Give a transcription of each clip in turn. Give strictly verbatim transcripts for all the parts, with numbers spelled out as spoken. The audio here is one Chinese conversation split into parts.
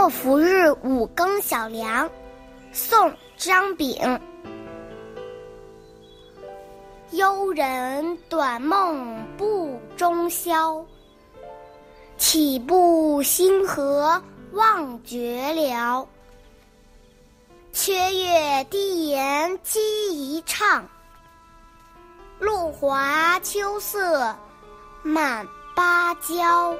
莫福日五更小凉，宋·张炳。幽人短梦不终宵，岂不星河望绝辽。缺月低言鸡一唱，露华秋色满芭蕉。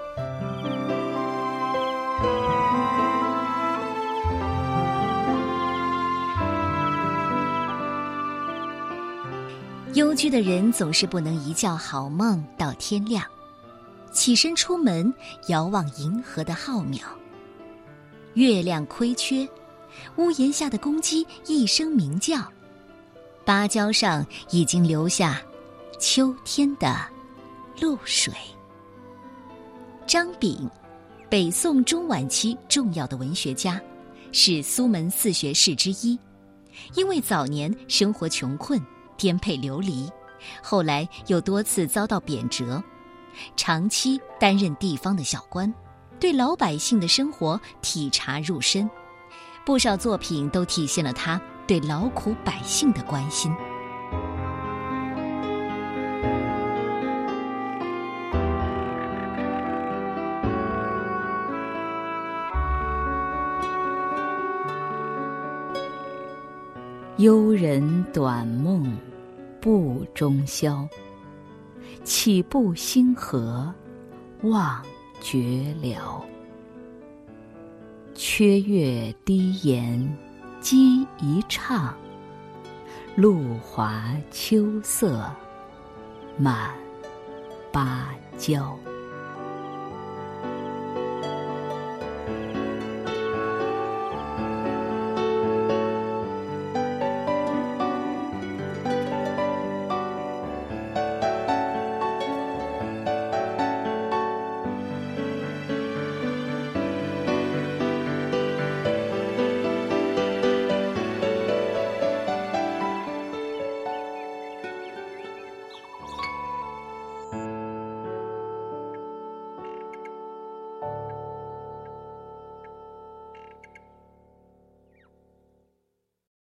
幽居的人总是不能一觉好梦到天亮，起身出门，遥望银河的浩渺。月亮亏缺，屋檐下的公鸡一声鸣叫，芭蕉上已经留下秋天的露水。张炳，北宋中晚期重要的文学家，是苏门四学士之一。因为早年生活穷困，颠沛流离，后来又多次遭到贬谪，长期担任地方的小官，对老百姓的生活体察入深，不少作品都体现了他对劳苦百姓的关心。幽人短梦不终宵，岂不星河望绝辽。缺月低言鸡一唱，露华秋色满芭蕉。